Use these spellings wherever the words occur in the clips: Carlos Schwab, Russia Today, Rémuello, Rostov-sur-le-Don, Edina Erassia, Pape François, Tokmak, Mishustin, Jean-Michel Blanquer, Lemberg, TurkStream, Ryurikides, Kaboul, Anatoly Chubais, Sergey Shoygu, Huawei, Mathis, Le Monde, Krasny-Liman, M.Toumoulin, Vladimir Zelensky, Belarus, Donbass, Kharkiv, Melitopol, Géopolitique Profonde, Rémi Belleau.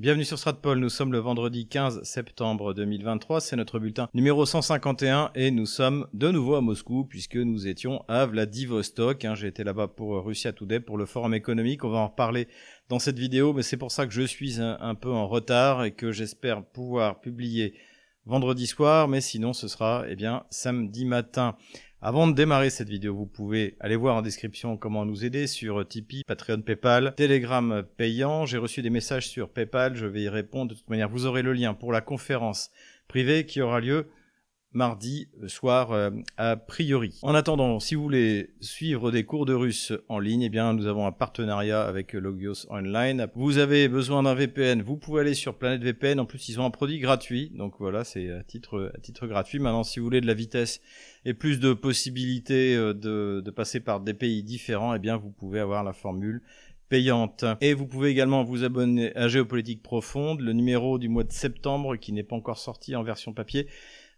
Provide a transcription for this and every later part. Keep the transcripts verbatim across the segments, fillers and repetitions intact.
Bienvenue sur Stratpol, nous sommes le vendredi quinze septembre deux mille vingt-trois, c'est notre bulletin numéro cent cinquante et un et nous sommes de nouveau à Moscou puisque nous étions à Vladivostok. Hein, j'ai été là-bas pour Russia Today, pour le forum économique, on va en reparler dans cette vidéo, mais c'est pour ça que je suis un, un peu en retard et que j'espère pouvoir publier vendredi soir, mais sinon ce sera eh bien samedi matin. Avant de démarrer cette vidéo, vous pouvez aller voir en description comment nous aider sur Tipeee, Patreon, Paypal, Telegram payant. J'ai reçu des messages sur Paypal, je vais y répondre. De toute manière, vous aurez le lien pour la conférence privée qui aura lieu mardi soir euh, a priori. En attendant, si vous voulez suivre des cours de russe en ligne, eh bien nous avons un partenariat avec Logios Online. Vous avez besoin d'un V P N, vous pouvez aller sur Planète V P N. En plus, ils ont un produit gratuit, donc voilà, c'est à titre à titre gratuit. Maintenant, si vous voulez de la vitesse et plus de possibilités de, de passer par des pays différents, eh bien vous pouvez avoir la formule payante. Et vous pouvez également vous abonner à Géopolitique Profonde, le numéro du mois de septembre qui n'est pas encore sorti en version papier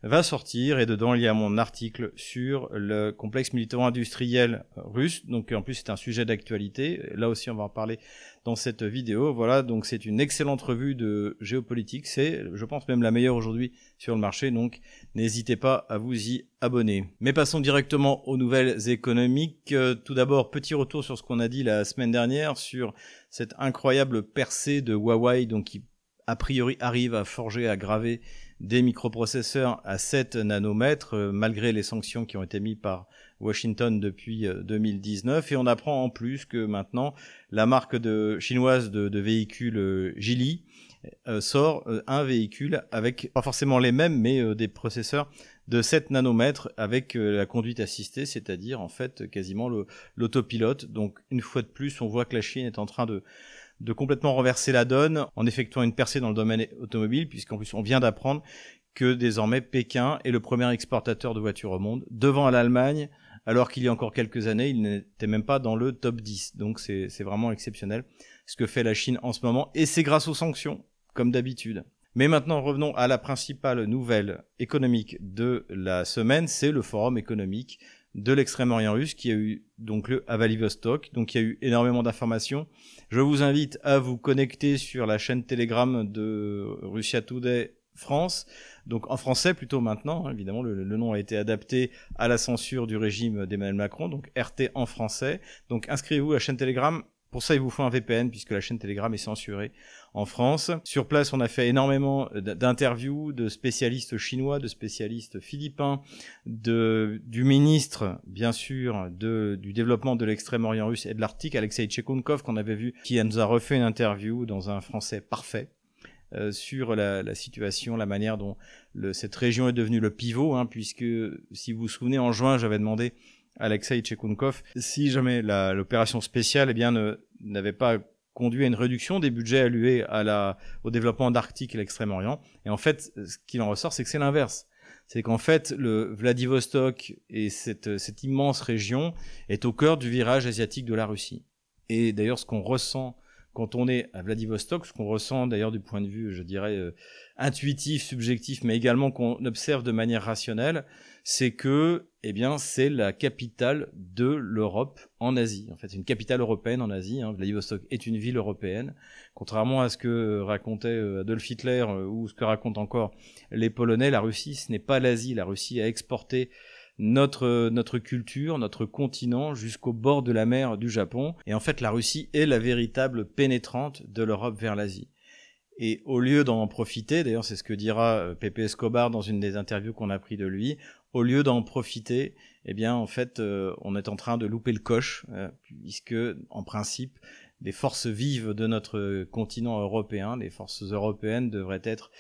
va sortir, et dedans il y a mon article sur le complexe militaro-industriel russe, donc en plus c'est un sujet d'actualité, là aussi on va en parler dans cette vidéo, voilà, donc c'est une excellente revue de géopolitique, c'est je pense même la meilleure aujourd'hui sur le marché, donc n'hésitez pas à vous y abonner. Mais passons directement aux nouvelles économiques, tout d'abord petit retour sur ce qu'on a dit la semaine dernière, sur cette incroyable percée de Huawei, donc qui a priori arrive à forger, à graver des microprocesseurs à sept nanomètres, malgré les sanctions qui ont été mises par Washington depuis deux mille dix-neuf. Et on apprend en plus que maintenant, la marque de, chinoise de, de véhicules Geely euh, sort un véhicule avec, pas forcément les mêmes, mais euh, des processeurs de sept nanomètres avec euh, la conduite assistée, c'est-à-dire en fait quasiment le, l'autopilote. Donc une fois de plus, on voit que la Chine est en train de... de complètement renverser la donne en effectuant une percée dans le domaine automobile, puisqu'en plus on vient d'apprendre que désormais Pékin est le premier exportateur de voitures au monde, devant l'Allemagne, alors qu'il y a encore quelques années, il n'était même pas dans le top dix. Donc c'est, c'est vraiment exceptionnel ce que fait la Chine en ce moment, et c'est grâce aux sanctions, comme d'habitude. Mais maintenant, revenons à la principale nouvelle économique de la semaine, c'est le forum économique de l'extrême-orient russe qui a eu donc le à Vladivostok, donc il y a eu énormément d'informations. Je vous invite à vous connecter sur la chaîne Telegram de Russia Today France, donc en français plutôt maintenant, évidemment le, le nom a été adapté à la censure du régime d'Emmanuel Macron, donc R T en français, donc inscrivez-vous à la chaîne Telegram. Pour ça, il vous faut un V P N puisque la chaîne Telegram est censurée en France. Sur place, on a fait énormément d'interviews de spécialistes chinois, de spécialistes philippins, de, du ministre, bien sûr, de, du développement de l'extrême-orient russe et de l'Arctique, Alexei Chekunkov, qu'on avait vu, qui nous a refait une interview dans un français parfait. Euh, sur la, la situation, la manière dont le, cette région est devenue le pivot, hein, puisque, si vous vous souvenez, en juin, j'avais demandé à Alexei Chekunkov si jamais la, l'opération spéciale eh bien, ne, n'avait pas conduit à une réduction des budgets alloués à la, au développement d'Arctique et l'Extrême-Orient. Et en fait, ce qu'il en ressort, c'est que c'est l'inverse. C'est qu'en fait, le Vladivostok et cette, cette immense région est au cœur du virage asiatique de la Russie. Et d'ailleurs, ce qu'on ressent quand on est à Vladivostok, ce qu'on ressent d'ailleurs du point de vue, je dirais, euh, intuitif, subjectif, mais également qu'on observe de manière rationnelle, c'est que, eh bien, c'est la capitale de l'Europe en Asie. En fait, c'est une capitale européenne en Asie. Hein. Vladivostok est une ville européenne. Contrairement à ce que racontait Adolf Hitler ou ce que racontent encore les Polonais, la Russie, ce n'est pas l'Asie. La Russie a exporté notre notre culture, notre continent jusqu'au bord de la mer du Japon. Et en fait, la Russie est la véritable pénétrante de l'Europe vers l'Asie. Et au lieu d'en profiter, d'ailleurs c'est ce que dira Pépé Escobar dans une des interviews qu'on a pris de lui, au lieu d'en profiter, eh bien en fait euh, on est en train de louper le coche, euh, puisque en principe les forces vives de notre continent européen, les forces européennes devraient être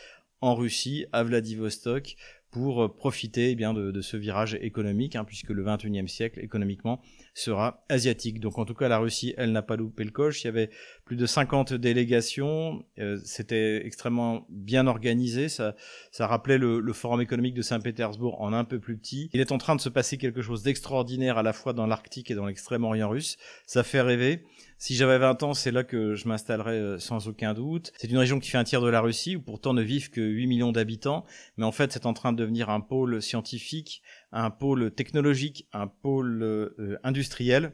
en Russie, à Vladivostok, pour profiter eh bien, de, de ce virage économique, hein, puisque le vingt et unième siècle, économiquement, sera asiatique. Donc en tout cas, la Russie, elle n'a pas loupé le coche. Il y avait plus de cinquante délégations, euh, c'était extrêmement bien organisé, ça, ça rappelait le, le forum économique de Saint-Pétersbourg en un peu plus petit. Il est en train de se passer quelque chose d'extraordinaire à la fois dans l'Arctique et dans l'extrême-orient russe, ça fait rêver. Si j'avais vingt ans, c'est là que je m'installerais sans aucun doute. C'est une région qui fait un tiers de la Russie, où pourtant ne vivent que huit millions d'habitants, mais en fait c'est en train de devenir un pôle scientifique, un pôle technologique, un pôle euh, industriel,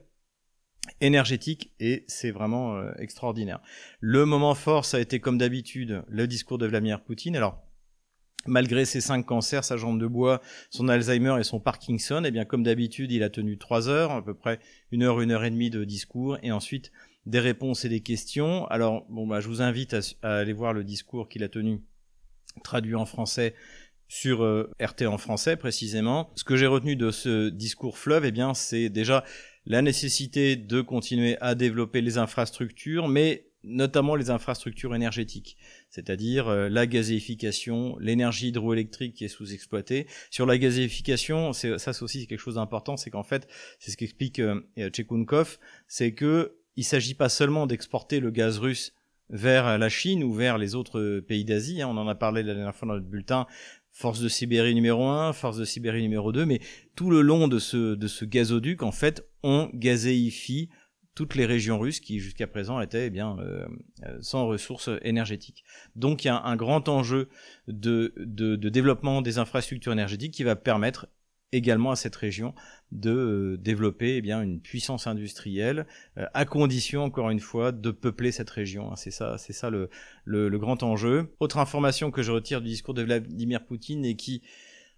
énergétique, et c'est vraiment euh, extraordinaire. Le moment fort, ça a été comme d'habitude le discours de Vladimir Poutine. Alors, malgré ses cinq cancers, sa jambe de bois, son Alzheimer et son Parkinson, eh bien comme d'habitude, il a tenu trois heures, à peu près une heure, une heure et demie de discours, et ensuite des réponses et des questions. Alors, bon, bah, je vous invite à, à aller voir le discours qu'il a tenu, traduit en français, sur euh, R T en français précisément. Ce que j'ai retenu de ce discours fleuve, eh bien, c'est déjà la nécessité de continuer à développer les infrastructures, mais notamment les infrastructures énergétiques, c'est-à-dire euh, la gazéification, l'énergie hydroélectrique qui est sous-exploitée. Sur la gazéification, c'est, ça c'est aussi quelque chose d'important, c'est qu'en fait, c'est ce qu'explique euh, Chekunkov, c'est que il s'agit pas seulement d'exporter le gaz russe vers la Chine ou vers les autres pays d'Asie, hein, on en a parlé la dernière fois dans notre bulletin, force de Sibérie numéro un, force de Sibérie numéro deux, mais tout le long de ce, de ce gazoduc, en fait, on gazéifie toutes les régions russes qui jusqu'à présent étaient eh bien, euh, sans ressources énergétiques. Donc il y a un grand enjeu de, de, de développement des infrastructures énergétiques qui va permettre également à cette région de développer eh bien, une puissance industrielle, euh, à condition, encore une fois, de peupler cette région. Hein. C'est ça, c'est ça le, le, le grand enjeu. Autre information que je retire du discours de Vladimir Poutine et qui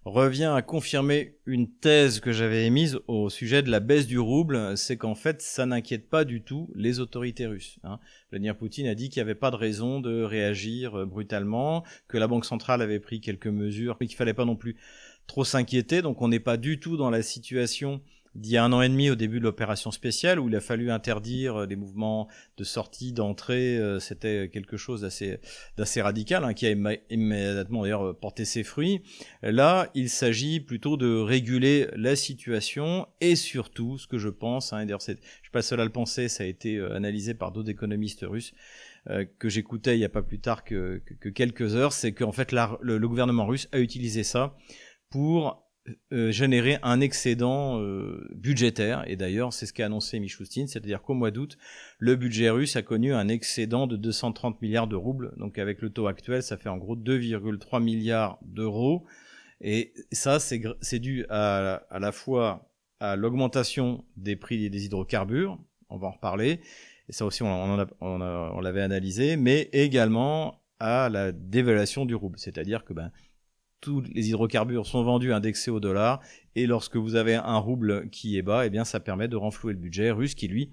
revient à confirmer une thèse que j'avais émise au sujet de la baisse du rouble, c'est qu'en fait, ça n'inquiète pas du tout les autorités russes. Hein. Vladimir Poutine a dit qu'il n'y avait pas de raison de réagir brutalement, que la Banque centrale avait pris quelques mesures, mais qu'il ne fallait pas non plus trop s'inquiéter, donc on n'est pas du tout dans la situation d'il y a un an et demi au début de l'opération spéciale où il a fallu interdire des mouvements de sortie, d'entrée, c'était quelque chose d'assez, d'assez radical hein, qui a immédiatement d'ailleurs porté ses fruits. Là, il s'agit plutôt de réguler la situation et surtout, ce que je pense, hein, d'ailleurs c'est, je ne suis pas seul à le penser, ça a été analysé par d'autres économistes russes, que j'écoutais il n'y a pas plus tard que, que, que quelques heures, c'est qu'en fait la, le, le gouvernement russe a utilisé ça pour euh, générer un excédent euh, budgétaire. Et d'ailleurs, c'est ce qu'a annoncé Mishustin, c'est-à-dire qu'au mois d'août, le budget russe a connu un excédent de deux cent trente milliards de roubles. Donc avec le taux actuel, ça fait en gros deux virgule trois milliards d'euros. Et ça, c'est, c'est dû à, à la fois à l'augmentation des prix des hydrocarbures, on va en reparler, et ça aussi on, on, en a, on, a, on l'avait analysé, mais également à la dévaluation du rouble, c'est-à-dire que... ben tous les hydrocarbures sont vendus indexés au dollar, et lorsque vous avez un rouble qui est bas, eh bien ça permet de renflouer le budget russe qui lui,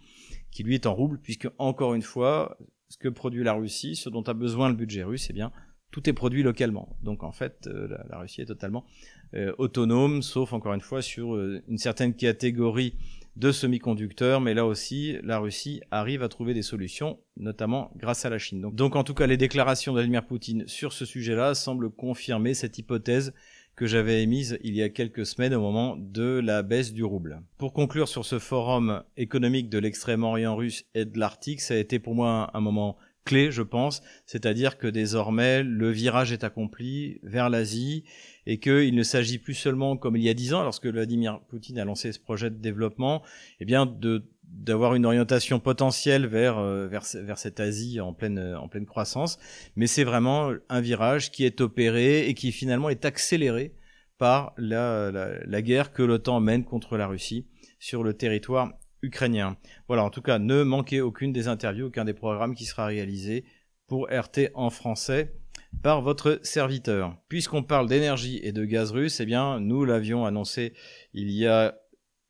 qui lui est en rouble, puisque encore une fois, ce que produit la Russie, ce dont a besoin le budget russe, eh bien tout est produit localement. Donc en fait, euh, la, la Russie est totalement euh, autonome, sauf encore une fois sur euh, une certaine catégorie de semi-conducteurs, mais là aussi, la Russie arrive à trouver des solutions, notamment grâce à la Chine. Donc, donc en tout cas, les déclarations de Vladimir Poutine sur ce sujet-là semblent confirmer cette hypothèse que j'avais émise il y a quelques semaines au moment de la baisse du rouble. Pour conclure sur ce forum économique de l'extrême-orient russe et de l'Arctique, ça a été pour moi un, un moment clé, je pense, c'est-à-dire que désormais, le virage est accompli vers l'Asie, et qu'il ne s'agit plus seulement, comme il y a dix ans, lorsque Vladimir Poutine a lancé ce projet de développement, eh bien de, d'avoir une orientation potentielle vers, vers, vers cette Asie en pleine, en pleine croissance, mais c'est vraiment un virage qui est opéré et qui finalement est accéléré par la, la, la guerre que l'OTAN mène contre la Russie sur le territoire ukrainien. Voilà, en tout cas, ne manquez aucune des interviews, aucun des programmes qui sera réalisé pour R T en français par votre serviteur. Puisqu'on parle d'énergie et de gaz russe, eh bien, nous l'avions annoncé il y a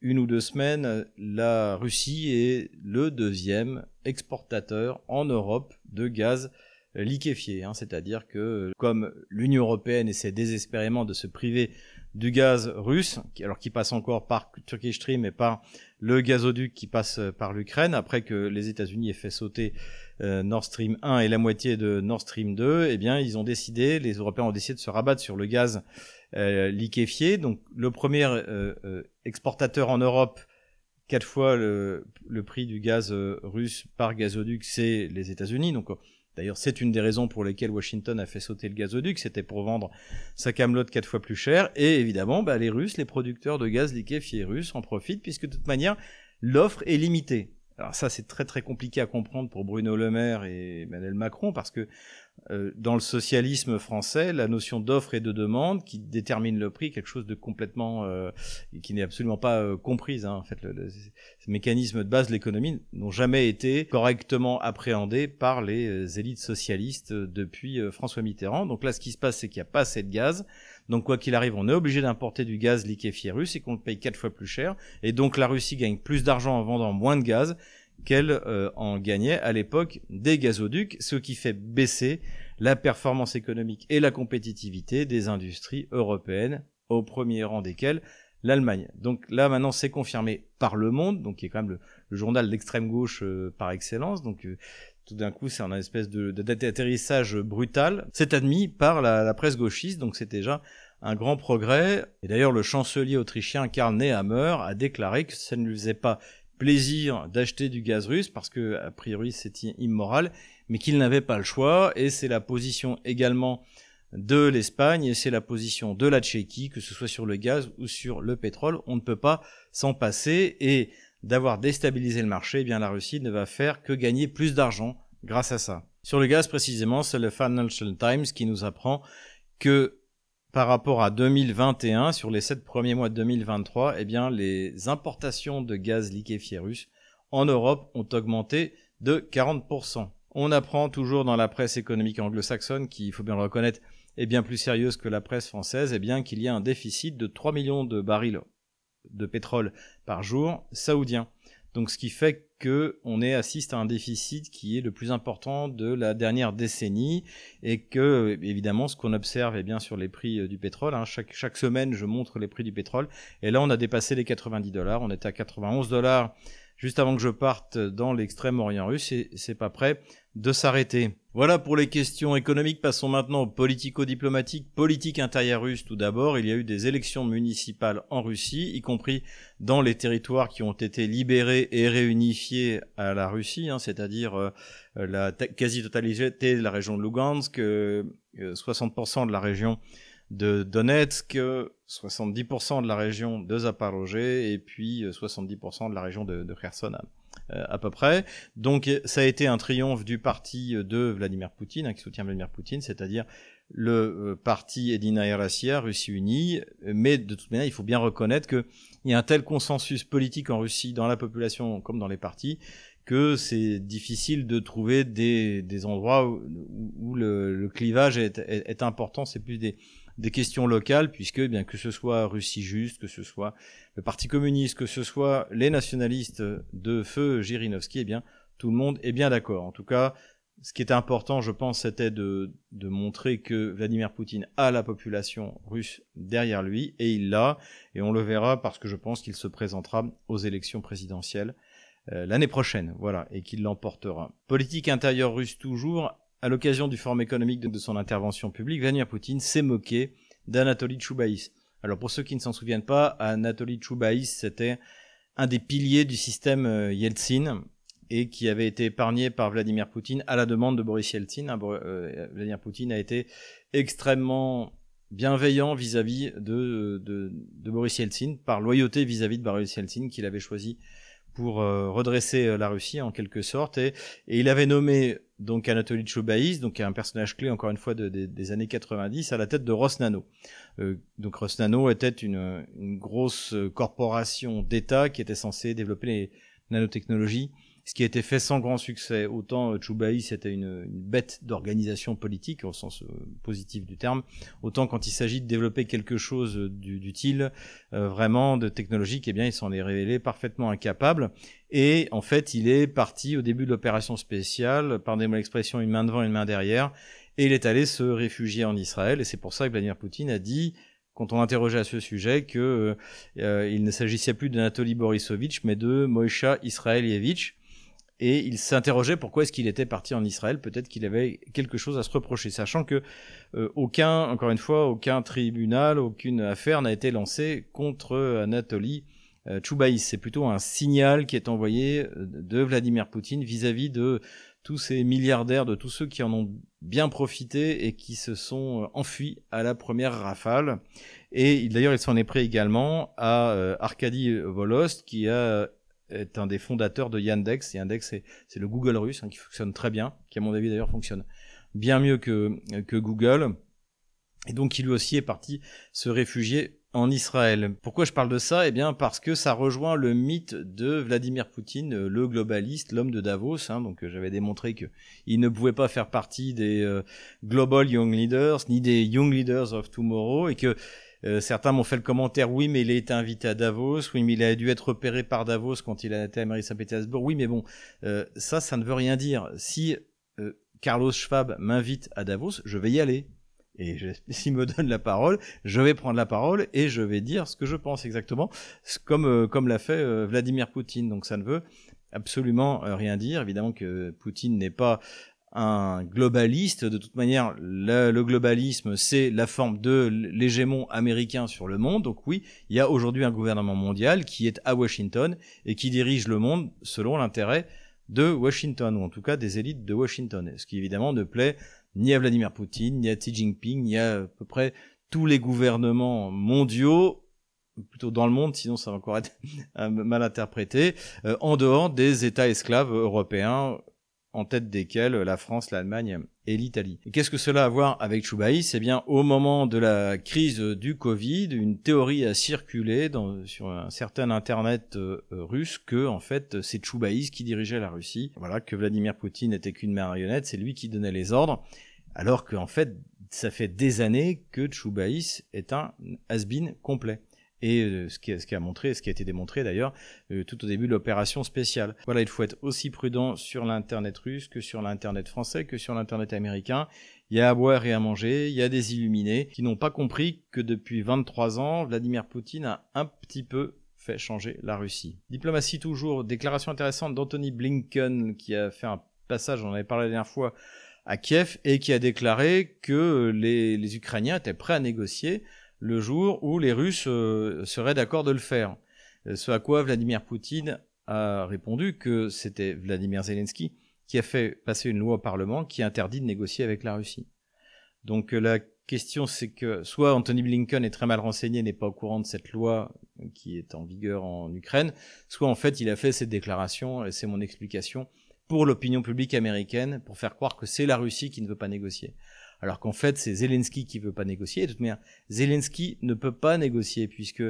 une ou deux semaines, la Russie est le deuxième exportateur en Europe de gaz liquéfié. Hein, c'est-à-dire que, comme l'Union européenne essaie désespérément de se priver du gaz russe, alors qui passe encore par TurkStream et par le gazoduc qui passe par l'Ukraine, après que les États-Unis aient fait sauter euh, Nord Stream un et la moitié de Nord Stream deux, eh bien, ils ont décidé, les Européens ont décidé de se rabattre sur le gaz euh, liquéfié. Donc, le premier euh, euh, exportateur en Europe, quatre fois le, le prix du gaz euh, russe par gazoduc, c'est les États-Unis. Donc, d'ailleurs, c'est une des raisons pour lesquelles Washington a fait sauter le gazoduc, c'était pour vendre sa camelote quatre fois plus cher. Et évidemment, bah, les Russes, les producteurs de gaz liquéfié russes en profitent, puisque de toute manière, l'offre est limitée. Alors ça, c'est très très compliqué à comprendre pour Bruno Le Maire et Emmanuel Macron, parce que euh, dans le socialisme français, la notion d'offre et de demande qui détermine le prix, quelque chose de complètement euh, qui n'est absolument pas euh, comprise, hein. En fait, le, le, ces mécanismes de base de l'économie n'ont jamais été correctement appréhendés par les élites socialistes depuis euh, François Mitterrand. Donc là, ce qui se passe, c'est qu'il n'y a pas assez de gaz. Donc quoi qu'il arrive, on est obligé d'importer du gaz liquéfié russe et qu'on le paye quatre fois plus cher. Et donc la Russie gagne plus d'argent en vendant moins de gaz qu'elle euh, en gagnait à l'époque des gazoducs, ce qui fait baisser la performance économique et la compétitivité des industries européennes, au premier rang desquelles l'Allemagne. Donc là, maintenant, c'est confirmé par Le Monde, donc qui est quand même le, le journal d'extrême gauche euh, par excellence. Donc euh, tout d'un coup, c'est un espèce de, de d'atterrissage brutal. C'est admis par la, la presse gauchiste, donc c'est déjà un grand progrès. Et d'ailleurs, le chancelier autrichien Karl Nehammer a déclaré que ça ne lui faisait pas plaisir d'acheter du gaz russe parce que a priori c'est immoral, mais qu'il n'avait pas le choix. Et c'est la position également de l'Espagne et c'est la position de la Tchéquie, que ce soit sur le gaz ou sur le pétrole, on ne peut pas s'en passer. Et d'avoir déstabilisé le marché, eh bien la Russie ne va faire que gagner plus d'argent grâce à ça. Sur le gaz précisément, c'est le Financial Times qui nous apprend que par rapport à deux mille vingt et un, sur les sept premiers mois de deux mille vingt-trois, eh bien, les importations de gaz liquéfié russe en Europe ont augmenté de quarante pour cent. On apprend toujours dans la presse économique anglo-saxonne, qui, il faut bien le reconnaître, est bien plus sérieuse que la presse française, eh bien, qu'il y a un déficit de trois millions de barils de pétrole par jour saoudien. Donc ce qui fait qu'on assiste à un déficit qui est le plus important de la dernière décennie et que, évidemment, ce qu'on observe eh bien, sur les prix du pétrole, hein, chaque, chaque semaine je montre les prix du pétrole et là on a dépassé les quatre-vingt-dix dollars, on était à quatre-vingt-onze dollars juste avant que je parte dans l'extrême-orient russe et c'est pas prêt de s'arrêter. Voilà pour les questions économiques, passons maintenant aux politico-diplomatiques, politique intérieure russe tout d'abord. Il y a eu des élections municipales en Russie, y compris dans les territoires qui ont été libérés et réunifiés à la Russie, hein, c'est-à-dire euh, la t- quasi-totalité de la région de Lugansk, euh, soixante pour cent de la région de Donetsk, soixante-dix pour cent de la région de Zaporizhzhia et puis soixante-dix pour cent de la région de, de Kherson euh, à peu près. Donc ça a été un triomphe du parti de Vladimir Poutine, hein, qui soutient Vladimir Poutine, c'est-à-dire le euh, parti Edina Erassia, Russie Unie, mais de toute manière il faut bien reconnaître qu'il y a un tel consensus politique en Russie, dans la population comme dans les partis, que c'est difficile de trouver des, des endroits où, où le, le clivage est, est, est important, c'est plus des des questions locales, puisque eh bien que ce soit Russie Juste, que ce soit le Parti communiste, que ce soit les nationalistes de feu Jirinovski, eh bien tout le monde est bien d'accord. En tout cas, ce qui était important, je pense, c'était de, de montrer que Vladimir Poutine a la population russe derrière lui, et il l'a, et on le verra parce que je pense qu'il se présentera aux élections présidentielles euh, l'année prochaine, voilà, et qu'il l'emportera. Politique intérieure russe toujours. À l'occasion du forum économique de son intervention publique, Vladimir Poutine s'est moqué d'Anatoly Chubais. Alors pour ceux qui ne s'en souviennent pas, Anatoly Chubais, c'était un des piliers du système Yeltsin et qui avait été épargné par Vladimir Poutine à la demande de Boris Yeltsin. Vladimir Poutine a été extrêmement bienveillant vis-à-vis de, de, de Boris Yeltsin, par loyauté vis-à-vis de Boris Yeltsin qu'il avait choisi pour euh, redresser la Russie en quelque sorte, et, et il avait nommé donc Anatoly Chubais, donc un personnage clé encore une fois de, de, des années quatre-vingt-dix, à la tête de Rossnano. Euh, donc Rossnano était une, une grosse corporation d'État qui était censée développer les nanotechnologies, ce qui a été fait sans grand succès. Autant Chubais était une, une bête d'organisation politique, au sens positif du terme, autant quand il s'agit de développer quelque chose d'utile, euh, vraiment de technologique, eh bien il s'en est révélé parfaitement incapable. Et en fait, il est parti au début de l'opération spéciale, pardonnez-moi l'expression, une main devant, une main derrière, et il est allé se réfugier en Israël. Et c'est pour ça que Vladimir Poutine a dit, quand on interrogeait à ce sujet, que euh, il ne s'agissait plus d'Anatoly Borisovitch, mais de Moïsha Israelievitch. Et il s'interrogeait pourquoi est-ce qu'il était parti en Israël, peut-être qu'il avait quelque chose à se reprocher, sachant que euh, aucun, encore une fois, aucun tribunal, aucune affaire n'a été lancée contre Anatoly euh, Chubais. C'est plutôt un signal qui est envoyé de Vladimir Poutine vis-à-vis de tous ces milliardaires, de tous ceux qui en ont bien profité et qui se sont enfuis à la première rafale. Et d'ailleurs, il s'en est pris également à euh, Arkady Volost, qui a... est un des fondateurs de Yandex. Yandex, c'est, c'est le Google russe, hein, qui fonctionne très bien, qui à mon avis d'ailleurs fonctionne bien mieux que, que Google, et donc qui lui aussi est parti se réfugier en Israël. Pourquoi je parle de ça ? Eh bien parce que ça rejoint le mythe de Vladimir Poutine, le globaliste, l'homme de Davos. Hein, donc j'avais démontré qu'il ne pouvait pas faire partie des euh, Global Young Leaders, ni des Young Leaders of Tomorrow, et que Euh, certains m'ont fait le commentaire, oui mais il a été invité à Davos, oui mais il a dû être repéré par Davos quand il a été à mairie Saint-Pétersbourg, oui mais bon, euh, ça, ça ne veut rien dire. Si euh, Carlos Schwab m'invite à Davos, je vais y aller. Et je, s'il me donne la parole, je vais prendre la parole et je vais dire ce que je pense exactement, comme, euh, comme l'a fait euh, Vladimir Poutine. Donc ça ne veut absolument rien dire. Évidemment que Poutine n'est pas un globaliste. De toute manière, le, le globalisme, c'est la forme de l'hégémon américain sur le monde. Donc oui, il y a aujourd'hui un gouvernement mondial qui est à Washington et qui dirige le monde selon l'intérêt de Washington, ou en tout cas des élites de Washington. Ce qui évidemment ne plaît ni à Vladimir Poutine, ni à Xi Jinping, ni à à peu près tous les gouvernements mondiaux, plutôt dans le monde, sinon ça va encore être mal interprété, euh, en dehors des États esclaves européens, en tête desquels la France, l'Allemagne et l'Italie. Et qu'est-ce que cela a à voir avec Chubais ? Eh bien, au moment de la crise du Covid, une théorie a circulé dans, sur un certain internet euh, russe que, en fait, c'est Chubais qui dirigeait la Russie. Voilà, que Vladimir Poutine n'était qu'une marionnette, c'est lui qui donnait les ordres, alors qu'en fait, ça fait des années que Chubais est un has-been complet. Et ce qui, a, ce qui a montré, ce qui a été démontré d'ailleurs euh, tout au début de l'opération spéciale. Voilà, il faut être aussi prudent sur l'internet russe que sur l'internet français, que sur l'internet américain. Il y a à boire et à manger, il y a des illuminés qui n'ont pas compris que depuis vingt-trois ans, Vladimir Poutine a un petit peu fait changer la Russie. Diplomatie toujours, déclaration intéressante d'Anthony Blinken qui a fait un passage, on en avait parlé la dernière fois, à Kiev et qui a déclaré que les, les Ukrainiens étaient prêts à négocier le jour où les Russes euh, seraient d'accord de le faire. Ce à quoi Vladimir Poutine a répondu que c'était Vladimir Zelensky qui a fait passer une loi au Parlement qui interdit de négocier avec la Russie. Donc euh, la question c'est que soit Anthony Blinken est très mal renseigné, n'est pas au courant de cette loi qui est en vigueur en Ukraine, soit en fait il a fait cette déclaration, et c'est mon explication, pour l'opinion publique américaine, pour faire croire que c'est la Russie qui ne veut pas négocier. Alors qu'en fait, c'est Zelensky qui veut pas négocier. De toute manière, Zelensky ne peut pas négocier puisque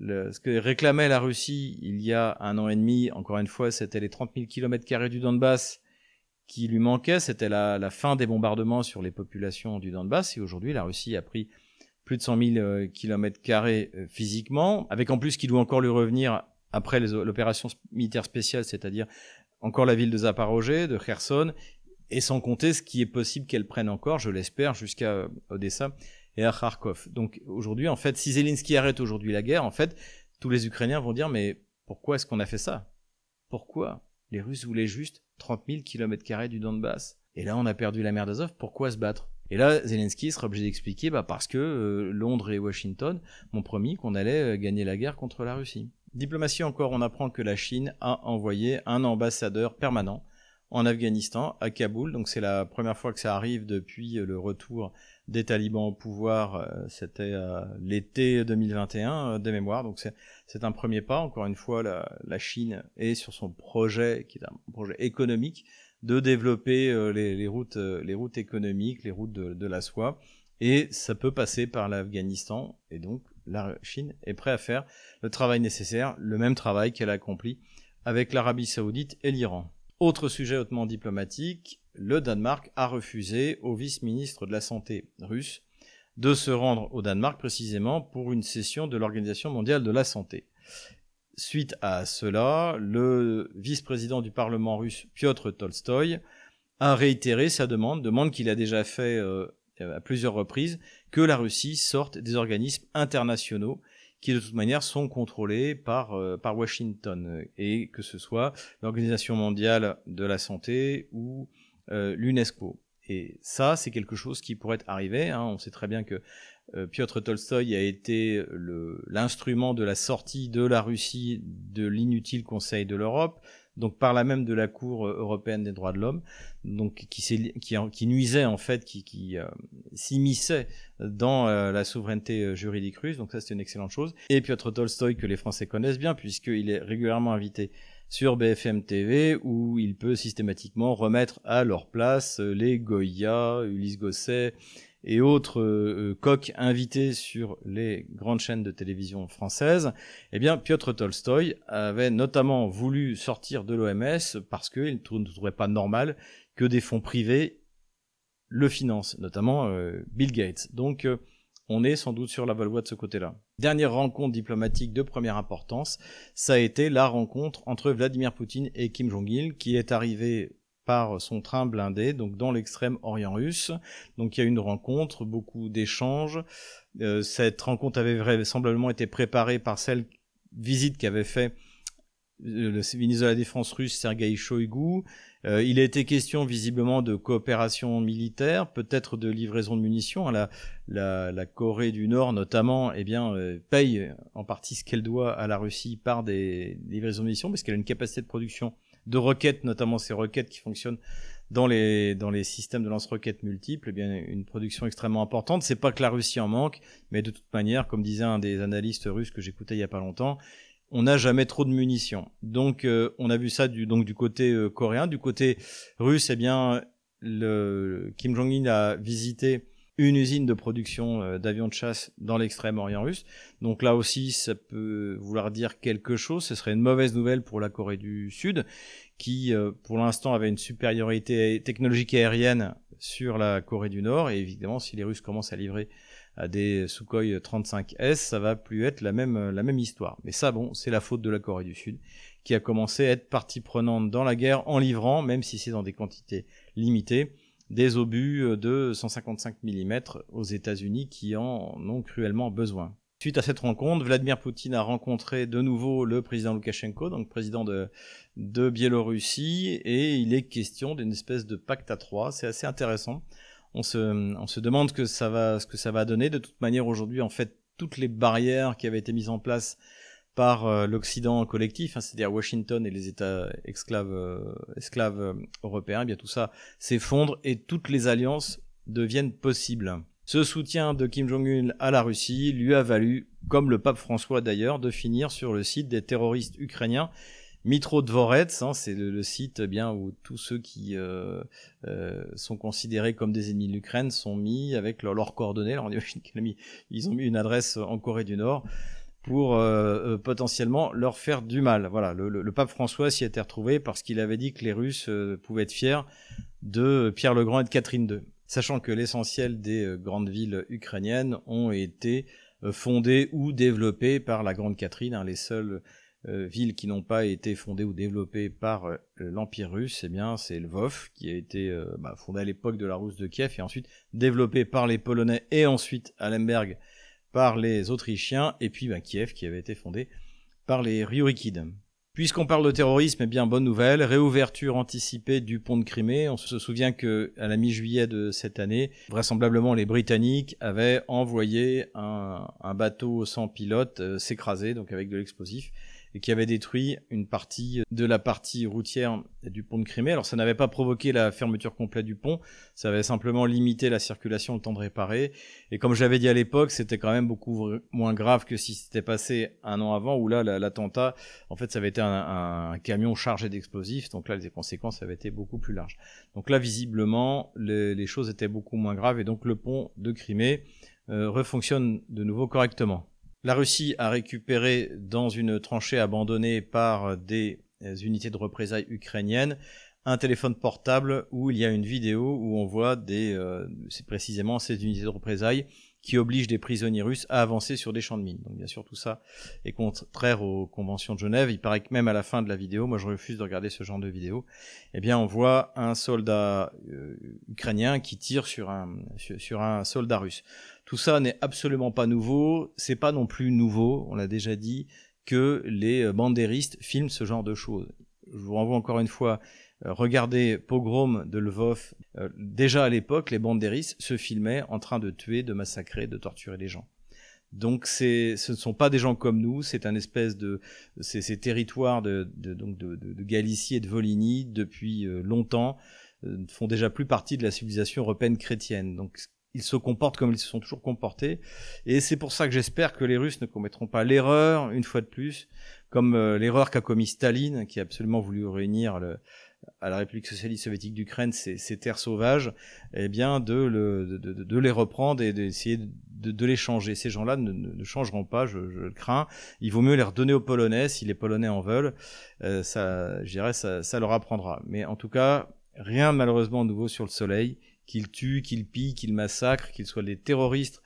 le, ce que réclamait la Russie il y a un an et demi, encore une fois, c'était les trente mille kilomètres carrés du Donbass qui lui manquaient. C'était la, la fin des bombardements sur les populations du Donbass. Et aujourd'hui, la Russie a pris plus de cent mille kilomètres carrés physiquement, avec en plus qu'il doit encore lui revenir après les, l'opération militaire spéciale, c'est-à-dire encore la ville de Zaporizhzhia, de Kherson, et sans compter ce qui est possible qu'elle prenne encore, je l'espère, jusqu'à Odessa et à Kharkov. Donc aujourd'hui, en fait, si Zelensky arrête aujourd'hui la guerre, en fait, tous les Ukrainiens vont dire « Mais pourquoi est-ce qu'on a fait ça ? Pourquoi ? Les Russes voulaient juste trente mille kilomètres carrés du Donbass. Et là, on a perdu la mer d'Azov, pourquoi se battre ?» Et là, Zelensky sera obligé d'expliquer bah, « Parce que euh, Londres et Washington m'ont promis qu'on allait euh, gagner la guerre contre la Russie. » Diplomatie encore, on apprend que la Chine a envoyé un ambassadeur permanent en Afghanistan, à Kaboul, donc c'est la première fois que ça arrive depuis le retour des talibans au pouvoir, c'était l'été deux mille vingt et un de mémoire, donc c'est, c'est un premier pas, encore une fois la, la Chine est sur son projet, qui est un projet économique, de développer les, les, routes, les routes économiques, les routes de, de la soie, et ça peut passer par l'Afghanistan, et donc la Chine est prête à faire le travail nécessaire, le même travail qu'elle a accompli avec l'Arabie Saoudite et l'Iran. Autre sujet hautement diplomatique, le Danemark a refusé au vice-ministre de la Santé russe de se rendre au Danemark précisément pour une session de l'Organisation mondiale de la santé. Suite à cela, le vice-président du Parlement russe, Pyotr Tolstoy, a réitéré sa demande, demande qu'il a déjà fait euh, à plusieurs reprises, que la Russie sorte des organismes internationaux qui de toute manière sont contrôlés par, euh, par Washington, et que ce soit l'Organisation mondiale de la santé ou euh, l'UNESCO. Et ça, c'est quelque chose qui pourrait arriver. Hein. On sait très bien que euh, Pyotr Tolstoï a été le, l'instrument de la sortie de la Russie de l'inutile Conseil de l'Europe, donc par là même de la Cour européenne des droits de l'homme, donc qui, s'est, qui, qui nuisait en fait, qui, qui euh, s'immisçait dans euh, la souveraineté juridique russe, donc ça c'est une excellente chose. Et Pyotr Tolstoï que les Français connaissent bien puisqu'il est régulièrement invité sur B F M T V, où il peut systématiquement remettre à leur place les Goya, Ulysse Gosset et autres euh, coqs invités sur les grandes chaînes de télévision françaises. Eh bien, Pyotr Tolstoy avait notamment voulu sortir de l'O M S parce qu'il ne trouvait pas normal que des fonds privés le financent, notamment euh, Bill Gates. Donc, euh, on est sans doute sur la voie de ce côté-là. Dernière rencontre diplomatique de première importance, ça a été la rencontre entre Vladimir Poutine et Kim Jong-un, qui est arrivé par son train blindé, donc dans l'extrême-orient russe. Donc il y a eu une rencontre, beaucoup d'échanges. Euh, cette rencontre avait vraisemblablement été préparée par celle visite qu'avait fait le ministre de la Défense russe Sergey Shoygu. Euh, il a été question visiblement de coopération militaire, peut-être de livraison de munitions. La, la, la Corée du Nord notamment, eh bien, euh, paye en partie ce qu'elle doit à la Russie par des livraisons de munitions, parce qu'elle a une capacité de production de roquettes, notamment ces roquettes qui fonctionnent dans les, dans les systèmes de lance-roquettes multiples, eh bien, une production extrêmement importante. C'est pas que la Russie en manque, mais de toute manière, comme disait un des analystes russes que j'écoutais il y a pas longtemps, on n'a jamais trop de munitions. Donc, euh, on a vu ça du, donc, du côté euh, coréen. Du côté russe, eh bien, le, Kim Jong-un a visité une usine de production euh, d'avions de chasse dans l'extrême-orient russe. Donc là aussi, ça peut vouloir dire quelque chose. Ce serait une mauvaise nouvelle pour la Corée du Sud, qui, euh, pour l'instant, avait une supériorité technologique aérienne sur la Corée du Nord. Et évidemment, si les Russes commencent à livrer à des Sukhoi trente-cinq S, ça va plus être la même, la même histoire. Mais ça, bon, c'est la faute de la Corée du Sud, qui a commencé à être partie prenante dans la guerre en livrant, même si c'est dans des quantités limitées, des obus de cent cinquante-cinq millimètres aux États-Unis qui en ont cruellement besoin. Suite à cette rencontre, Vladimir Poutine a rencontré de nouveau le président Loukachenko, donc président de, de Biélorussie, et il est question d'une espèce de pacte à trois. C'est assez intéressant. On se, on se demande que ça va, ce que ça va donner. De toute manière, aujourd'hui, en fait, toutes les barrières qui avaient été mises en place par l'Occident collectif, hein, c'est-à-dire Washington et les États esclaves, euh, esclaves européens, eh bien tout ça s'effondre et toutes les alliances deviennent possibles. Ce soutien de Kim Jong-un à la Russie lui a valu, comme le pape François d'ailleurs, de finir sur le site des terroristes ukrainiens Mitro Dvorets, hein, c'est le, le site eh bien où tous ceux qui euh, euh, sont considérés comme des ennemis de l'Ukraine sont mis avec leurs leur coordonnées. Alors on imagine qu'ils ont mis, ils ont mis une adresse en Corée du Nord pour euh, euh, potentiellement leur faire du mal. Voilà, le, le, le pape François s'y était retrouvé parce qu'il avait dit que les Russes euh, pouvaient être fiers de Pierre le Grand et de Catherine deux, sachant que l'essentiel des euh, grandes villes ukrainiennes ont été euh, fondées ou développées par la Grande Catherine, hein, les seules Euh, villes qui n'ont pas été fondées ou développées par euh, l'Empire russe, eh bien c'est Lvov, qui a été euh, bah, fondé à l'époque de la Rousse de Kiev et ensuite développé par les Polonais et ensuite à Lemberg par les Autrichiens, et puis bah, Kiev qui avait été fondé par les Ryurikides. Puisqu'on parle de terrorisme, eh bien bonne nouvelle, réouverture anticipée du pont de Crimée. On se souvient que à la mi-juillet de cette année, vraisemblablement les Britanniques avaient envoyé un, un bateau sans pilote euh, s'écraser, donc avec de l'explosif, et qui avait détruit une partie de la partie routière du pont de Crimée. Alors ça n'avait pas provoqué la fermeture complète du pont, ça avait simplement limité la circulation, le temps de réparer. Et comme j'avais dit à l'époque, c'était quand même beaucoup moins grave que si c'était passé un an avant, où là, l'attentat, en fait, ça avait été un, un camion chargé d'explosifs, donc là, les conséquences avaient été beaucoup plus larges. Donc là, visiblement, les, les choses étaient beaucoup moins graves, et donc le pont de Crimée euh, refonctionne de nouveau correctement. La Russie a récupéré dans une tranchée abandonnée par des unités de représailles ukrainiennes un téléphone portable où il y a une vidéo où on voit des, euh, c'est précisément ces unités de représailles qui obligent des prisonniers russes à avancer sur des champs de mines. Donc bien sûr tout ça est contraire aux conventions de Genève. Il paraît que même à la fin de la vidéo, moi je refuse de regarder ce genre de vidéo, eh bien on voit un soldat euh, ukrainien qui tire sur un, sur, sur un soldat russe. Tout ça n'est absolument pas nouveau, c'est pas non plus nouveau, on l'a déjà dit, que les bandéristes filment ce genre de choses. Je vous renvoie encore une fois, regardez Pogrom de Lvov. Déjà à l'époque, les bandéristes se filmaient en train de tuer, de massacrer, de torturer les gens. Donc c'est, ce ne sont pas des gens comme nous, c'est un espèce de, c'est ces territoires de, de, donc de, de, de Galicie et de Volhynie depuis longtemps, ne font déjà plus partie de la civilisation européenne chrétienne. Donc ils se comportent comme ils se sont toujours comportés. Et c'est pour ça que j'espère que les Russes ne commettront pas l'erreur, une fois de plus, comme euh, l'erreur qu'a commis Staline, qui a absolument voulu réunir le, à la République socialiste soviétique d'Ukraine ces, ces terres sauvages, eh bien de, le, de, de, de les reprendre et d'essayer de, de, de les changer. Ces gens-là ne, ne, ne changeront pas, je, je le crains. Il vaut mieux les redonner aux Polonais, si les Polonais en veulent, euh, ça, je dirais, ça, ça leur apprendra. Mais en tout cas, rien malheureusement nouveau sur le soleil. Qu'ils tuent, qu'ils pillent, qu'ils massacrent, qu'ils soient des terroristes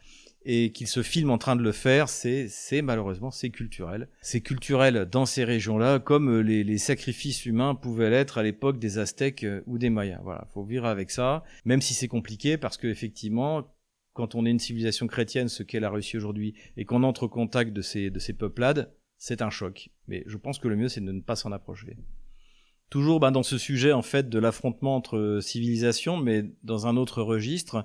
et qu'ils se filment en train de le faire, c'est, c'est malheureusement, c'est culturel. C'est culturel dans ces régions-là, comme les, les sacrifices humains pouvaient l'être à l'époque des Aztèques ou des Mayas. Voilà, faut vivre avec ça, même si c'est compliqué, parce que effectivement, quand on est une civilisation chrétienne, ce qu'est la Russie aujourd'hui, et qu'on entre au contact de ces, de ces peuplades, c'est un choc. Mais je pense que le mieux, c'est de ne pas s'en approcher. Toujours ben, dans ce sujet en fait de l'affrontement entre civilisations, mais dans un autre registre,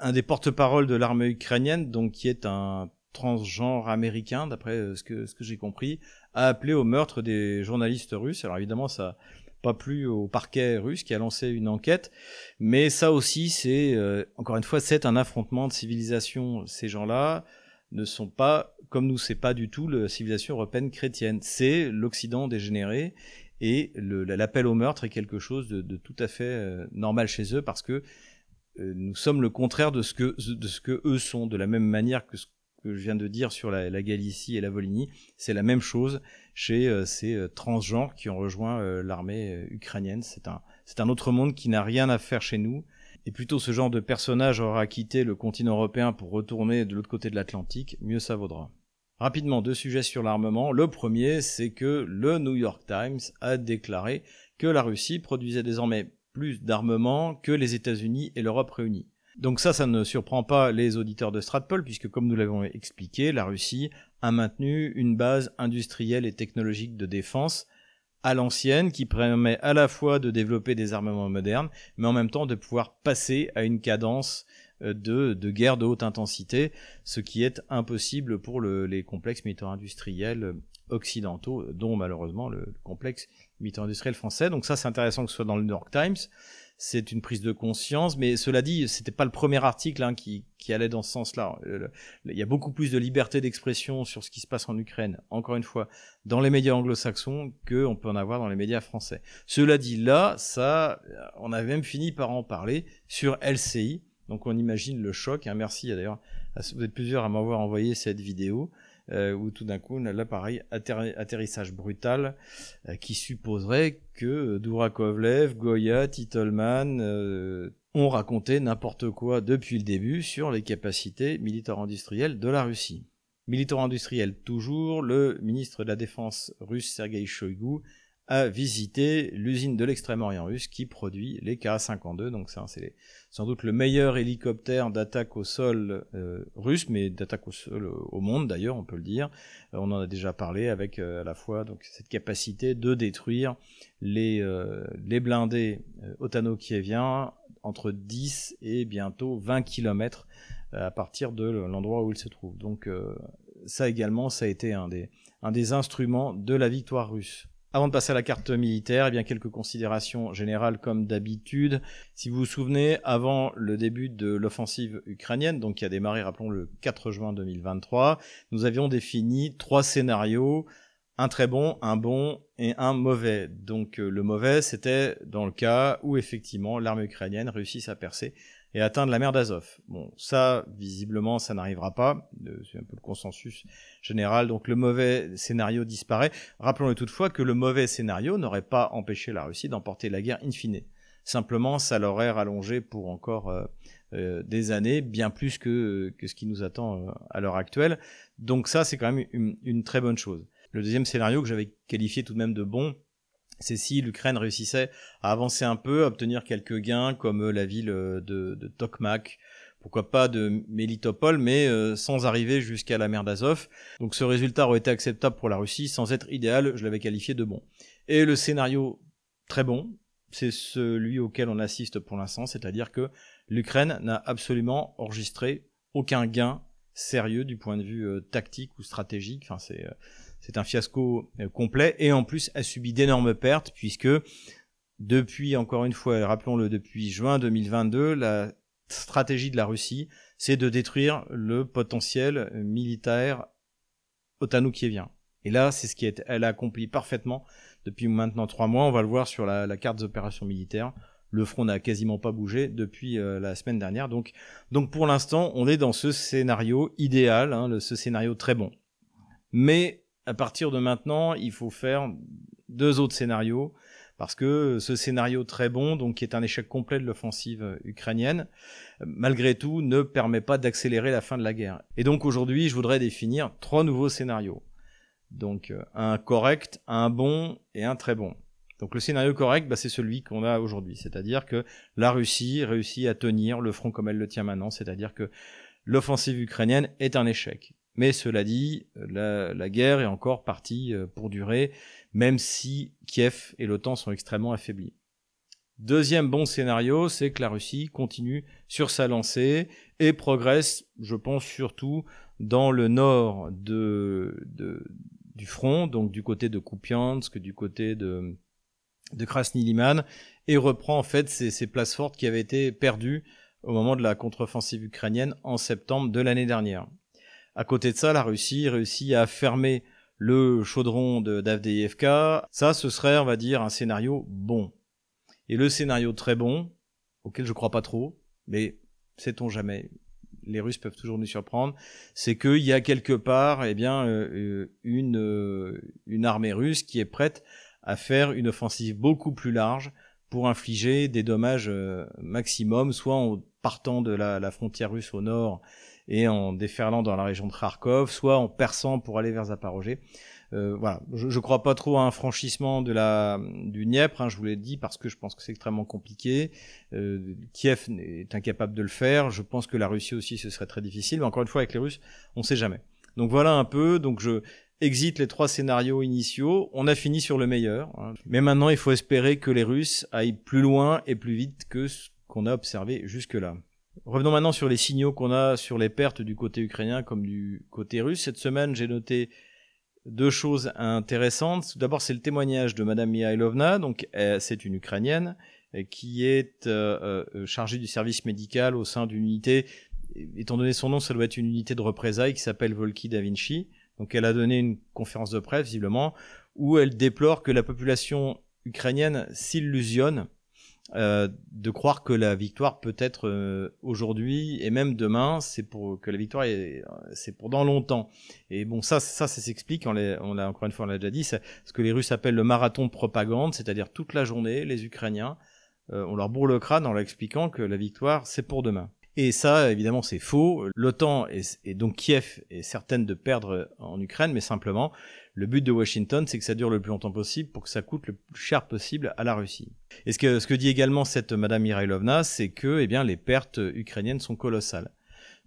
un des porte-parole de l'armée ukrainienne, donc qui est un transgenre américain, d'après ce que, ce que j'ai compris, a appelé au meurtre des journalistes russes. Alors évidemment, ça n'a pas plu au parquet russe qui a lancé une enquête, mais ça aussi, c'est euh, encore une fois, c'est un affrontement de civilisations. Ces gens-là ne sont pas, comme nous, c'est pas du tout la civilisation européenne chrétienne. C'est l'Occident dégénéré. Et le, l'appel au meurtre est quelque chose de, de tout à fait euh, normal chez eux, parce que euh, nous sommes le contraire de ce que de ce que eux sont, de la même manière que ce que je viens de dire sur la, la Galicie et la Volhynie. C'est la même chose chez euh, ces euh, transgenres qui ont rejoint euh, l'armée euh, ukrainienne. C'est un c'est un autre monde qui n'a rien à faire chez nous. Et plutôt ce genre de personnage aura quitté le continent européen pour retourner de l'autre côté de l'Atlantique, mieux ça vaudra. Rapidement, deux sujets sur l'armement. Le premier, c'est que le New York Times a déclaré que la Russie produisait désormais plus d'armement que les États-Unis et l'Europe réunies. Donc ça, ça ne surprend pas les auditeurs de Stratpol, puisque comme nous l'avons expliqué, la Russie a maintenu une base industrielle et technologique de défense à l'ancienne, qui permet à la fois de développer des armements modernes, mais en même temps de pouvoir passer à une cadence de, de guerre de haute intensité, ce qui est impossible pour le, les complexes militaro-industriels occidentaux, dont malheureusement le, le complexe militaro-industriel français. Donc ça, c'est intéressant que ce soit dans le New York Times, c'est une prise de conscience, mais cela dit, c'était pas le premier article hein, qui, qui allait dans ce sens-là. Il y a beaucoup plus de liberté d'expression sur ce qui se passe en Ukraine, encore une fois, dans les médias anglo-saxons qu'on peut en avoir dans les médias français. Cela dit, là, ça, on avait même fini par en parler sur L C I. Donc on imagine le choc, hein, merci d'ailleurs, vous êtes plusieurs à m'avoir envoyé cette vidéo, euh, où tout d'un coup on a là pareil, atterri- atterrissage brutal, euh, qui supposerait que Dourakovlev, Goya, Titelman euh, ont raconté n'importe quoi depuis le début sur les capacités militaro-industrielles de la Russie. Militaro-industriel toujours, le ministre de la Défense russe Sergey Shoygu a visité l'usine de l'extrême-orient russe qui produit les K A cinquante-deux, donc ça c'est les, sans doute le meilleur hélicoptère d'attaque au sol euh, russe, mais d'attaque au sol au monde d'ailleurs, on peut le dire. Euh, on en a déjà parlé avec euh, à la fois donc cette capacité de détruire les, euh, les blindés euh, otano-kieviens entre dix et bientôt vingt kilomètres euh, à partir de l'endroit où ils se trouvent. Donc euh, ça également, ça a été un des, un des instruments de la victoire russe. Avant de passer à la carte militaire, eh bien quelques considérations générales comme d'habitude. Si vous vous souvenez, avant le début de l'offensive ukrainienne, donc qui a démarré, rappelons, le quatre juin deux mille vingt-trois, nous avions défini trois scénarios, un très bon, un bon et un mauvais. Donc le mauvais, c'était dans le cas où effectivement l'armée ukrainienne réussisse à percer et atteindre la mer d'Azov. Bon, ça, visiblement, ça n'arrivera pas. C'est un peu le consensus général. Donc, le mauvais scénario disparaît. Rappelons-le toutefois que le mauvais scénario n'aurait pas empêché la Russie d'emporter la guerre in fine. Simplement, ça l'aurait rallongé pour encore euh, euh, des années, bien plus que, que ce qui nous attend euh, à l'heure actuelle. Donc ça, c'est quand même une, une très bonne chose. Le deuxième scénario que j'avais qualifié tout de même de bon, c'est si l'Ukraine réussissait à avancer un peu, à obtenir quelques gains comme la ville de, de Tokmak, pourquoi pas de Melitopol, mais sans arriver jusqu'à la mer d'Azov. Donc ce résultat aurait été acceptable pour la Russie, sans être idéal, je l'avais qualifié de bon. Et le scénario très bon, c'est celui auquel on assiste pour l'instant, c'est-à-dire que l'Ukraine n'a absolument enregistré aucun gain sérieux du point de vue euh, tactique ou stratégique. Enfin, c'est, euh, c'est un fiasco euh, complet et en plus a subi d'énormes pertes puisque depuis, encore une fois, rappelons-le, depuis juin deux mille vingt-deux, la stratégie de la Russie, c'est de détruire le potentiel militaire otano-kievien. Et là, c'est ce qu'elle a accompli parfaitement depuis maintenant trois mois. On va le voir sur la, la carte des opérations militaires. Le front n'a quasiment pas bougé depuis euh, la semaine dernière. Donc, donc pour l'instant, on est dans ce scénario idéal, hein, le, ce scénario très bon. Mais à partir de maintenant, il faut faire deux autres scénarios, parce que ce scénario très bon, donc qui est un échec complet de l'offensive ukrainienne, malgré tout, ne permet pas d'accélérer la fin de la guerre. Et donc aujourd'hui, je voudrais définir trois nouveaux scénarios. Donc un correct, un bon et un très bon. Donc le scénario correct, bah, c'est celui qu'on a aujourd'hui, c'est-à-dire que la Russie réussit à tenir le front comme elle le tient maintenant, c'est-à-dire que l'offensive ukrainienne est un échec. Mais cela dit, la, la guerre est encore partie pour durer, même si Kiev et l'OTAN sont extrêmement affaiblis. Deuxième bon scénario, c'est que la Russie continue sur sa lancée et progresse, je pense surtout, dans le nord de, de, du front, donc du côté de Kupiansk, du côté de... de Krasny-Liman, et reprend en fait ces, ces places fortes qui avaient été perdues au moment de la contre-offensive ukrainienne en septembre de l'année dernière. À côté de ça, la Russie réussit à fermer le chaudron de, d'Avdiivka. Ça, ce serait, on va dire, un scénario bon. Et le scénario très bon, auquel je crois pas trop, mais sait-on jamais, les Russes peuvent toujours nous surprendre, c'est qu'il y a quelque part, eh bien, euh, une, euh, une armée russe qui est prête à faire une offensive beaucoup plus large pour infliger des dommages euh, maximum, soit en partant de la, la frontière russe au nord et en déferlant dans la région de Kharkov, soit en perçant pour aller vers Zaporizhzhia. Euh, voilà, je ne crois pas trop à un franchissement de la, du Dniepr, hein, je vous l'ai dit, parce que je pense que c'est extrêmement compliqué. Euh, Kiev est incapable de le faire, je pense que la Russie aussi ce serait très difficile, mais encore une fois avec les Russes, on ne sait jamais. Donc voilà un peu, donc je... Exit les trois scénarios initiaux, on a fini sur le meilleur. Mais maintenant, il faut espérer que les Russes aillent plus loin et plus vite que ce qu'on a observé jusque-là. Revenons maintenant sur les signaux qu'on a sur les pertes du côté ukrainien comme du côté russe. Cette semaine, j'ai noté deux choses intéressantes. Tout d'abord, c'est le témoignage de Madame Mihailovna, donc c'est une Ukrainienne, qui est chargée du service médical au sein d'une unité. Étant donné son nom, ça doit être une unité de représailles qui s'appelle Volki Da Vinci. Donc elle a donné une conférence de presse, visiblement, où elle déplore que la population ukrainienne s'illusionne euh, de croire que la victoire peut être euh, aujourd'hui et même demain, c'est pour que la victoire est, c'est pour dans longtemps. Et bon, ça, ça, ça s'explique. On l'a, on l'a encore une fois, on l'a déjà dit. C'est ce que les Russes appellent le marathon de propagande, c'est-à-dire toute la journée, les Ukrainiens, euh, on leur bourre le crâne en leur expliquant que la victoire, c'est pour demain. Et ça, évidemment, c'est faux. L'OTAN est, et donc Kiev est certaine de perdre en Ukraine, mais simplement, le but de Washington, c'est que ça dure le plus longtemps possible pour que ça coûte le plus cher possible à la Russie. Et ce que, ce que dit également cette Madame Mihailovna, c'est que, eh bien, les pertes ukrainiennes sont colossales.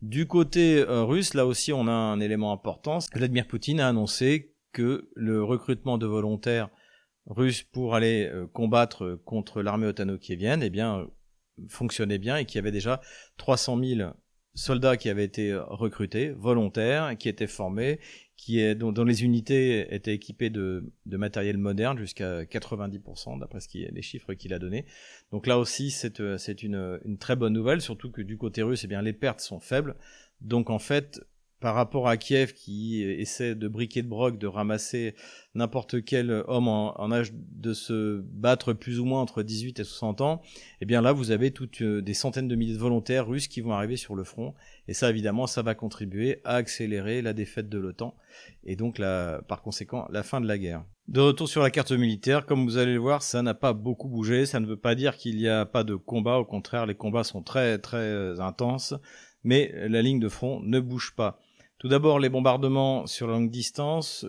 Du côté euh, russe, là aussi, on a un élément important. Vladimir Poutine a annoncé que le recrutement de volontaires russes pour aller euh, combattre contre l'armée otano-kievienne, eh bien, fonctionnait bien et qu'il y avait déjà trois cent mille soldats qui avaient été recrutés, volontaires, qui étaient formés, qui est, dont, dont les unités étaient équipées de, de matériel moderne jusqu'à quatre-vingt-dix pour cent d'après ce qui, les chiffres qu'il a donnés. Donc là aussi, c'est, c'est une, une très bonne nouvelle, surtout que du côté russe, eh bien, les pertes sont faibles. Donc en fait, par rapport à Kiev qui essaie de briquer de broc, de ramasser n'importe quel homme en, en âge de se battre plus ou moins entre dix-huit et soixante ans, eh bien là vous avez toutes euh, des centaines de milliers de volontaires russes qui vont arriver sur le front, et ça évidemment ça va contribuer à accélérer la défaite de l'OTAN, et donc la, par conséquent la fin de la guerre. De retour sur la carte militaire, comme vous allez le voir, ça n'a pas beaucoup bougé, ça ne veut pas dire qu'il n'y a pas de combat, au contraire les combats sont très très intenses, mais la ligne de front ne bouge pas. Tout d'abord, les bombardements sur longue distance.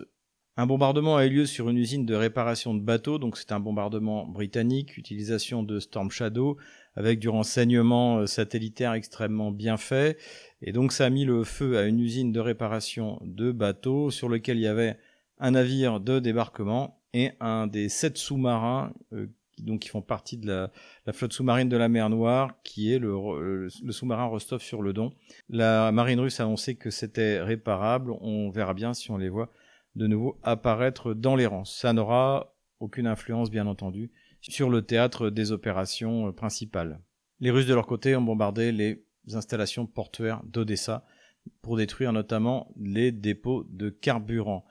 Un bombardement a eu lieu sur une usine de réparation de bateaux, donc c'est un bombardement britannique, utilisation de Storm Shadow, avec du renseignement satellitaire extrêmement bien fait, et donc ça a mis le feu à une usine de réparation de bateaux, sur lequel il y avait un navire de débarquement et un des sept sous-marins euh, donc qui font partie de la, la flotte sous-marine de la mer Noire, qui est le, le, le sous-marin Rostov-sur-le-Don. La marine russe a annoncé que c'était réparable, on verra bien si on les voit de nouveau apparaître dans les rangs. Ça n'aura aucune influence, bien entendu, sur le théâtre des opérations principales. Les Russes, de leur côté, ont bombardé les installations portuaires d'Odessa pour détruire notamment les dépôts de carburant.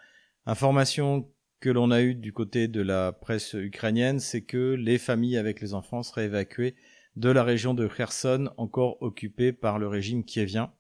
Information que l'on a eue du côté de la presse ukrainienne, c'est que les familles avec les enfants seraient évacuées de la région de Kherson, encore occupée par le régime kievien.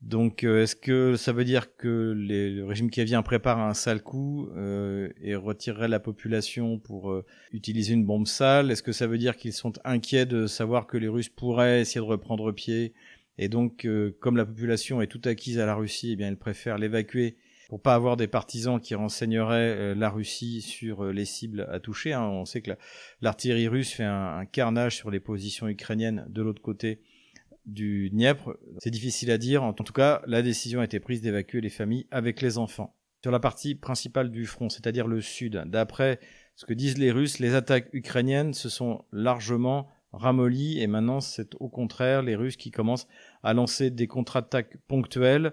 Donc est-ce que ça veut dire que les, le régime kievien prépare un sale coup euh, et retirerait la population pour euh, utiliser une bombe sale? Est-ce que ça veut dire qu'ils sont inquiets de savoir que les Russes pourraient essayer de reprendre pied? Et donc euh, comme la population est toute acquise à la Russie, eh bien, ils préfèrent l'évacuer pour pas avoir des partisans qui renseigneraient euh, la Russie sur euh, les cibles à toucher, hein. On sait que la, l'artillerie russe fait un, un carnage sur les positions ukrainiennes de l'autre côté du Dniepr, c'est difficile à dire. En tout cas, la décision a été prise d'évacuer les familles avec les enfants. Sur la partie principale du front, c'est-à-dire le sud, d'après ce que disent les Russes, les attaques ukrainiennes se sont largement ramollies et maintenant c'est au contraire les Russes qui commencent à lancer des contre-attaques ponctuelles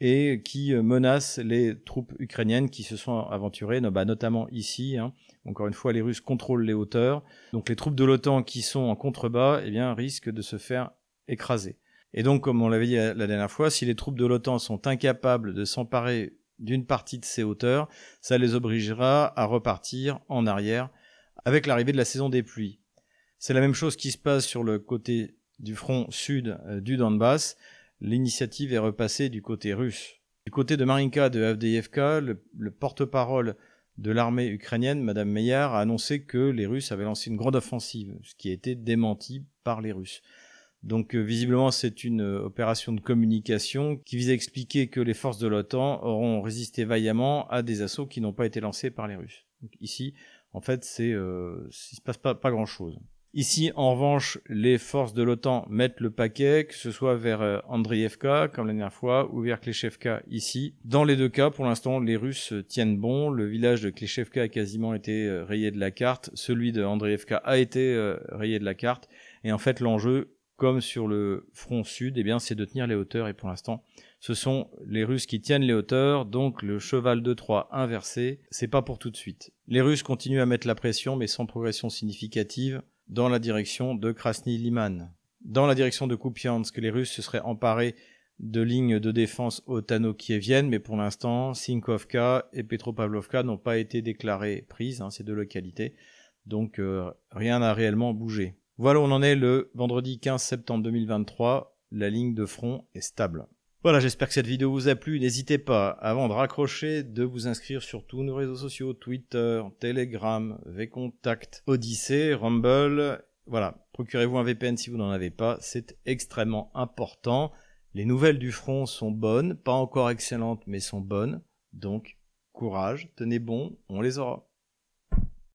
et qui menacent les troupes ukrainiennes qui se sont aventurées, bah, notamment ici, hein. Encore une fois, les Russes contrôlent les hauteurs. Donc les troupes de l'OTAN qui sont en contrebas, eh bien, risquent de se faire écrasés. Et donc, comme on l'avait dit la dernière fois, si les troupes de l'OTAN sont incapables de s'emparer d'une partie de ces hauteurs, ça les obligera à repartir en arrière avec l'arrivée de la saison des pluies. C'est la même chose qui se passe sur le côté du front sud du Donbass. L'initiative est repassée du côté russe. Du côté de Marinka de Avdeyevka, le, le porte-parole de l'armée ukrainienne, Madame Meillard, a annoncé que les Russes avaient lancé une grande offensive, ce qui a été démenti par les Russes. Donc euh, visiblement c'est une euh, opération de communication qui vise à expliquer que les forces de l'OTAN auront résisté vaillamment à des assauts qui n'ont pas été lancés par les Russes. Donc, ici en fait c'est euh, il se passe pas, pas grand chose. Ici en revanche les forces de l'OTAN mettent le paquet, que ce soit vers euh, Andreevka comme la dernière fois ou vers Kleshevka ici. Dans les deux cas pour l'instant les Russes tiennent bon, le village de Kleshevka a quasiment été euh, rayé de la carte, celui de Andreevka a été euh, rayé de la carte et en fait l'enjeu comme sur le front sud, eh bien, c'est de tenir les hauteurs. Et pour l'instant, ce sont les Russes qui tiennent les hauteurs. Donc, le cheval de Troie inversé, c'est pas pour tout de suite. Les Russes continuent à mettre la pression, mais sans progression significative, dans la direction de Krasny-Liman. Dans la direction de Kupiansk, les Russes se seraient emparés de lignes de défense otano-kieviennes, mais pour l'instant, Sinkovka et Petropavlovka n'ont pas été déclarées prises, hein, ces deux localités. Donc, euh, rien n'a réellement bougé. Voilà, on en est le vendredi quinze septembre deux mille vingt-trois, la ligne de front est stable. Voilà, j'espère que cette vidéo vous a plu, n'hésitez pas, avant de raccrocher, de vous inscrire sur tous nos réseaux sociaux, Twitter, Telegram, Vcontact, Odyssée, Rumble, voilà, procurez-vous un V P N si vous n'en avez pas, c'est extrêmement important. Les nouvelles du front sont bonnes, pas encore excellentes, mais sont bonnes, donc courage, tenez bon, on les aura.